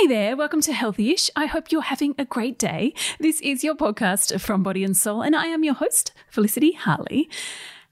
Hey there, welcome to Healthy-ish. I hope you're having a great day. This is your podcast From Body and Soul, and I am your host, Felicity Harley.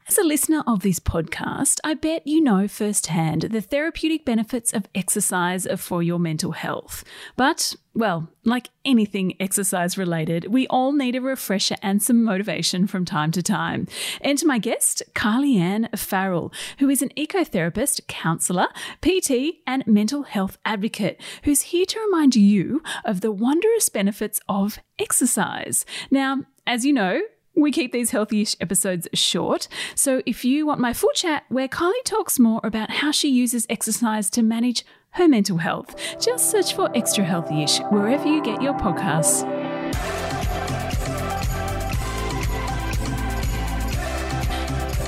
As a listener of this podcast, I bet you know firsthand the therapeutic benefits of exercise for your mental health. But, well, like anything exercise-related, we all need a refresher and some motivation from time to time. Enter my guest, Carly Ann Farrell, who is an ecotherapist, counsellor, PT and mental health advocate, who's here to remind you of the wondrous benefits of exercise. Now, as you know, we keep these healthy-ish episodes short, so if you want my full chat where Carly talks more about how she uses exercise to manage her mental health, just search for Extra Healthy-ish wherever you get your podcasts.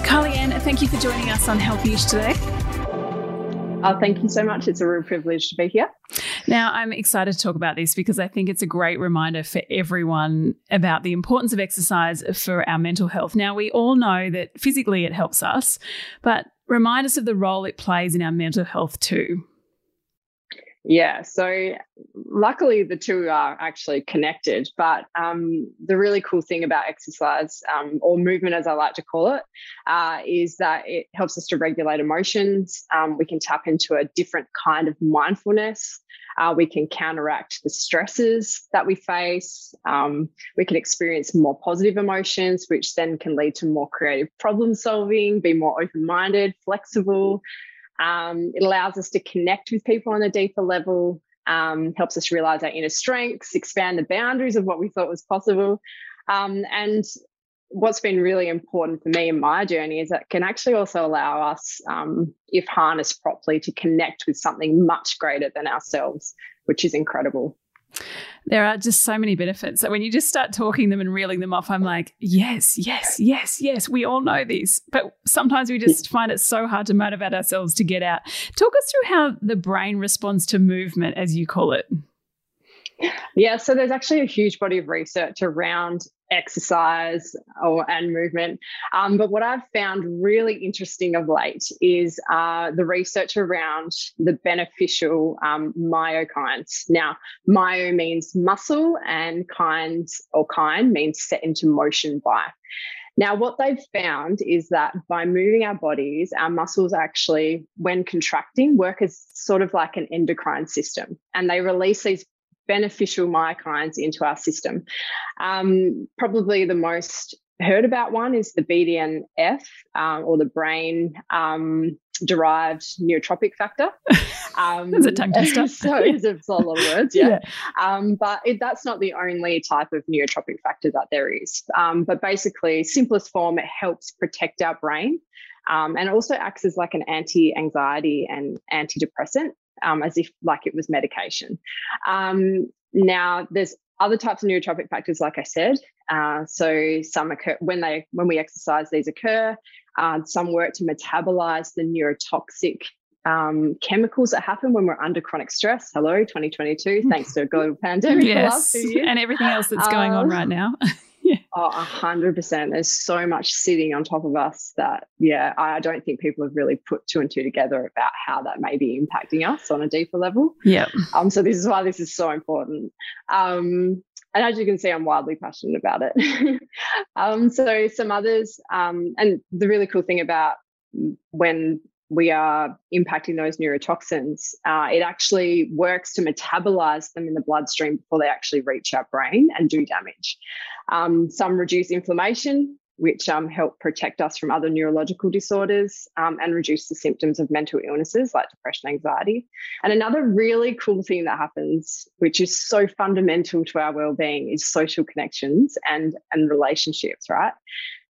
Carly Ann, thank you for joining us on Healthy-ish today. Oh, thank you so much. It's a real privilege to be here. Now, I'm excited to talk about this because I think it's a great reminder for everyone about the importance of exercise for our mental health. Now, we all know that physically it helps us, but remind us of the role it plays in our mental health too. Yeah, so luckily the two are actually connected, but the really cool thing about exercise, or movement as I like to call it, is that it helps us to regulate emotions. We can tap into a different kind of mindfulness. We can counteract the stresses that we face. We can experience more positive emotions, which then can lead to more creative problem solving, be more open-minded, flexible. It allows us to connect with people on a deeper level, helps us realise our inner strengths, expand the boundaries of what we thought was possible. And what's been really important for me in my journey is that it can actually also allow us, if harnessed properly, to connect with something much greater than ourselves, which is incredible. There are just so many benefits that when you just start talking them and reeling them off, I'm like, yes, we all know this. But sometimes we just find it so hard to motivate ourselves to get out. Talk us through how the brain responds to movement, as you call it. Yeah, so there's actually a huge body of research around exercise and movement. But what I've found really interesting of late is the research around the beneficial myokines. Now, myo means muscle and kind means set into motion by. Now, what they've found is that by moving our bodies, our muscles actually, when contracting, work as sort of like an endocrine system, and they release these beneficial myokines into our system. Probably the most heard about one is the BDNF, or the brain derived neurotropic factor. That's a tongue twister. So it's a lot of words, yeah. But that's not the only type of neurotropic factor that there is. But basically, simplest form, it helps protect our brain, and it also acts as like an anti-anxiety and antidepressant. As if like it was medication. Now, there's other types of neurotropic factors, like I said. So some occur when we exercise, these occur. Some work to metabolize the neurotoxic chemicals that happen when we're under chronic stress. Hello, 2022, thanks to a global pandemic. Yes, the last 2 years. And everything else that's going on right now. Yeah. Oh, 100%. There's so much sitting on top of us that, yeah, I don't think people have really put two and two together about how that may be impacting us on a deeper level. Yeah. So this is why this is so important. And as you can see, I'm wildly passionate about it. So some others, and the really cool thing about when we are impacting those neurotoxins, it actually works to metabolize them in the bloodstream before they actually reach our brain and do damage. Some reduce inflammation, which help protect us from other neurological disorders, and reduce the symptoms of mental illnesses like depression, anxiety. And another really cool thing that happens, which is so fundamental to our well-being, is social connections and relationships, right?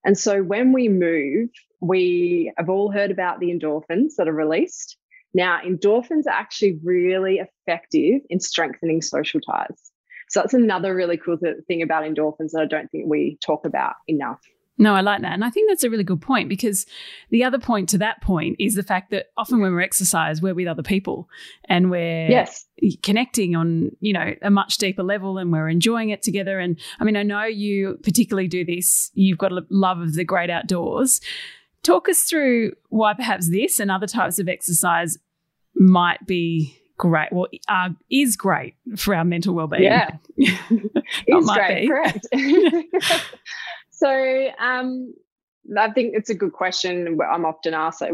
And so when we move, we have all heard about the endorphins that are released. Now, endorphins are actually really effective in strengthening social ties. So that's another really cool thing about endorphins that I don't think we talk about enough. No, I like that. And I think that's a really good point, because the other point to that point is the fact that often when we're exercise, we're with other people and we're connecting on, a much deeper level, and we're enjoying it together. And I mean, I know you particularly do this. You've got a love of the great outdoors. Talk us through why perhaps this and other types of exercise might be great, well, is great for our mental well-being. Yeah, is great, correct. So I think it's a good question. I'm often asked, like,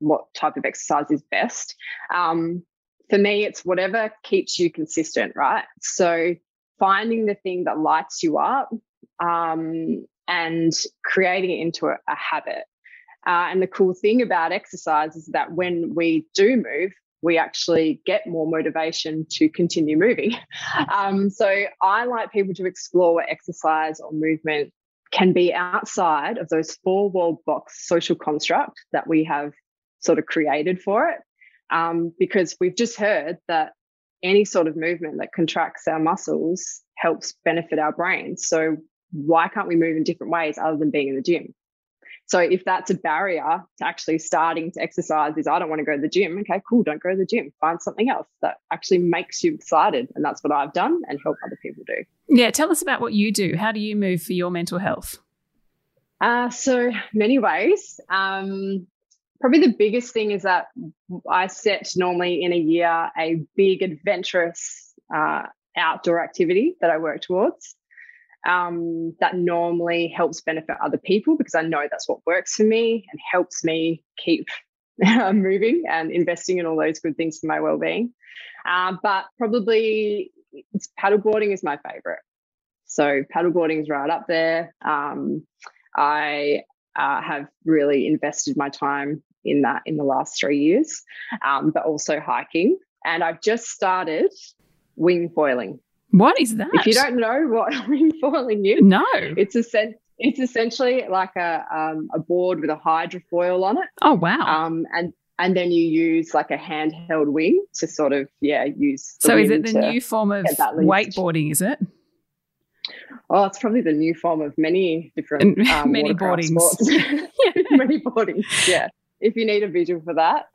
what type of exercise is best? For me, it's whatever keeps you consistent, right? So finding the thing that lights you up and creating it into a habit. And the cool thing about exercise is that when we do move, we actually get more motivation to continue moving. So I like people to explore what exercise or movement can be outside of those four-wall box social construct that we have sort of created for it, because we've just heard that any sort of movement that contracts our muscles helps benefit our brains. So why can't we move in different ways other than being in the gym? So if that's a barrier to actually starting to exercise is, I don't want to go to the gym. Okay, cool, don't go to the gym. Find something else that actually makes you excited. And that's what I've done and help other people do. Yeah, tell us about what you do. How do you move for your mental health? So many ways. Probably the biggest thing is that I set normally in a year a big adventurous outdoor activity that I work towards. That normally helps benefit other people because I know that's what works for me and helps me keep moving and investing in all those good things for my well-being. But probably paddleboarding is my favourite. So paddleboarding is right up there. I have really invested my time in that in the last 3 years, but also hiking. And I've just started wing foiling. What is that? If you don't know what wing foiling is, no, it's essentially like a board with a hydrofoil on it. Oh wow! And then you use like a handheld wing to sort of use. So is it the new form of wakeboarding? Is it? Oh, it's probably the new form of many different many boardings. Many boardings. Yeah. If you need a visual for that,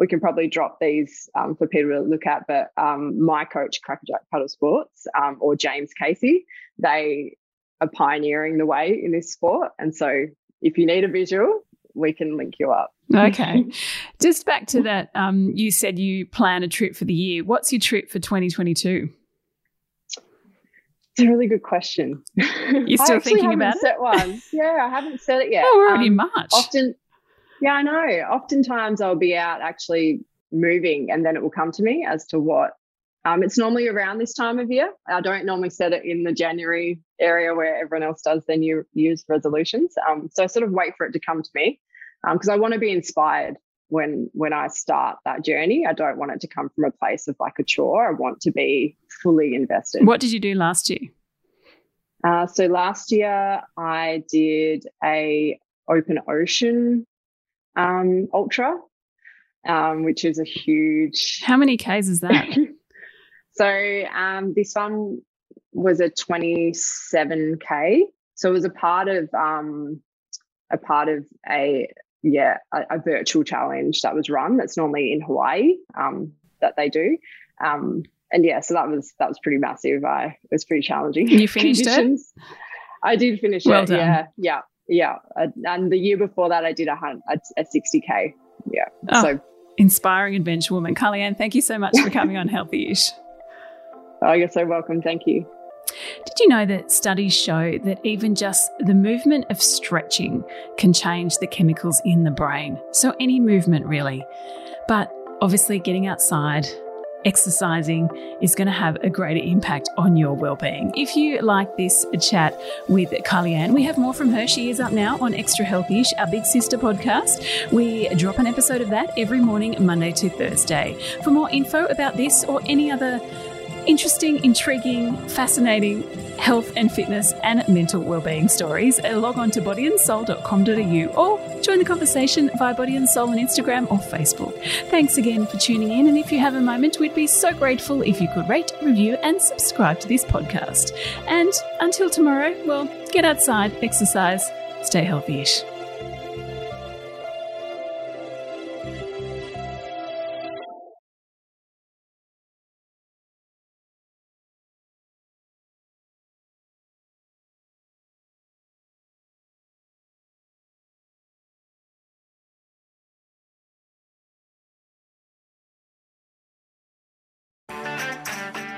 we can probably drop these for people to look at, but my coach, Crackerjack Puddle Sports, or James Casey, they are pioneering the way in this sport. And so if you need a visual, we can link you up. Okay. Just back to that, you said you plan a trip for the year. What's your trip for 2022? It's a really good question. You're still thinking about it? I haven't set one. Yeah, I haven't set it yet. Oh, we're already in March. Yeah, I know. Oftentimes I'll be out actually moving and then it will come to me as to what. It's normally around this time of year. I don't normally set it in the January area where everyone else does their New Year's resolutions. So I sort of wait for it to come to me because I want to be inspired when I start that journey. I don't want it to come from a place of like a chore. I want to be fully invested. What did you do last year? So last year I did a open ocean ultra, which is a huge. How many Ks is that? So this one was a 27K. So it was a part of a virtual challenge that was run. That's normally in Hawaii that they do, and yeah, so that was pretty massive. It was pretty challenging. You finished it? I did finish it. Well done. Yeah. Yeah, and the year before that I did a 60K. Yeah. Oh, so inspiring adventure woman. Carly Ann, thank you so much for coming on Healthy-ish. Oh, you're so welcome. Thank you. Did you know that studies show that even just the movement of stretching can change the chemicals in the brain? So any movement really. But obviously getting outside, exercising is going to have a greater impact on your well-being. If you like this chat with Carly Ann, we have more from her. She is up now on Extra Healthy-ish, our big sister podcast. We drop an episode of that every morning, Monday to Thursday. For more info about this or any other interesting, intriguing, fascinating health and fitness and mental wellbeing stories, log on to bodyandsoul.com.au or join the conversation via Body and Soul on Instagram or Facebook. Thanks again for tuning in, and if you have a moment, we'd be so grateful if you could rate, review and subscribe to this podcast. And until tomorrow, well, get outside, exercise, stay healthy-ish.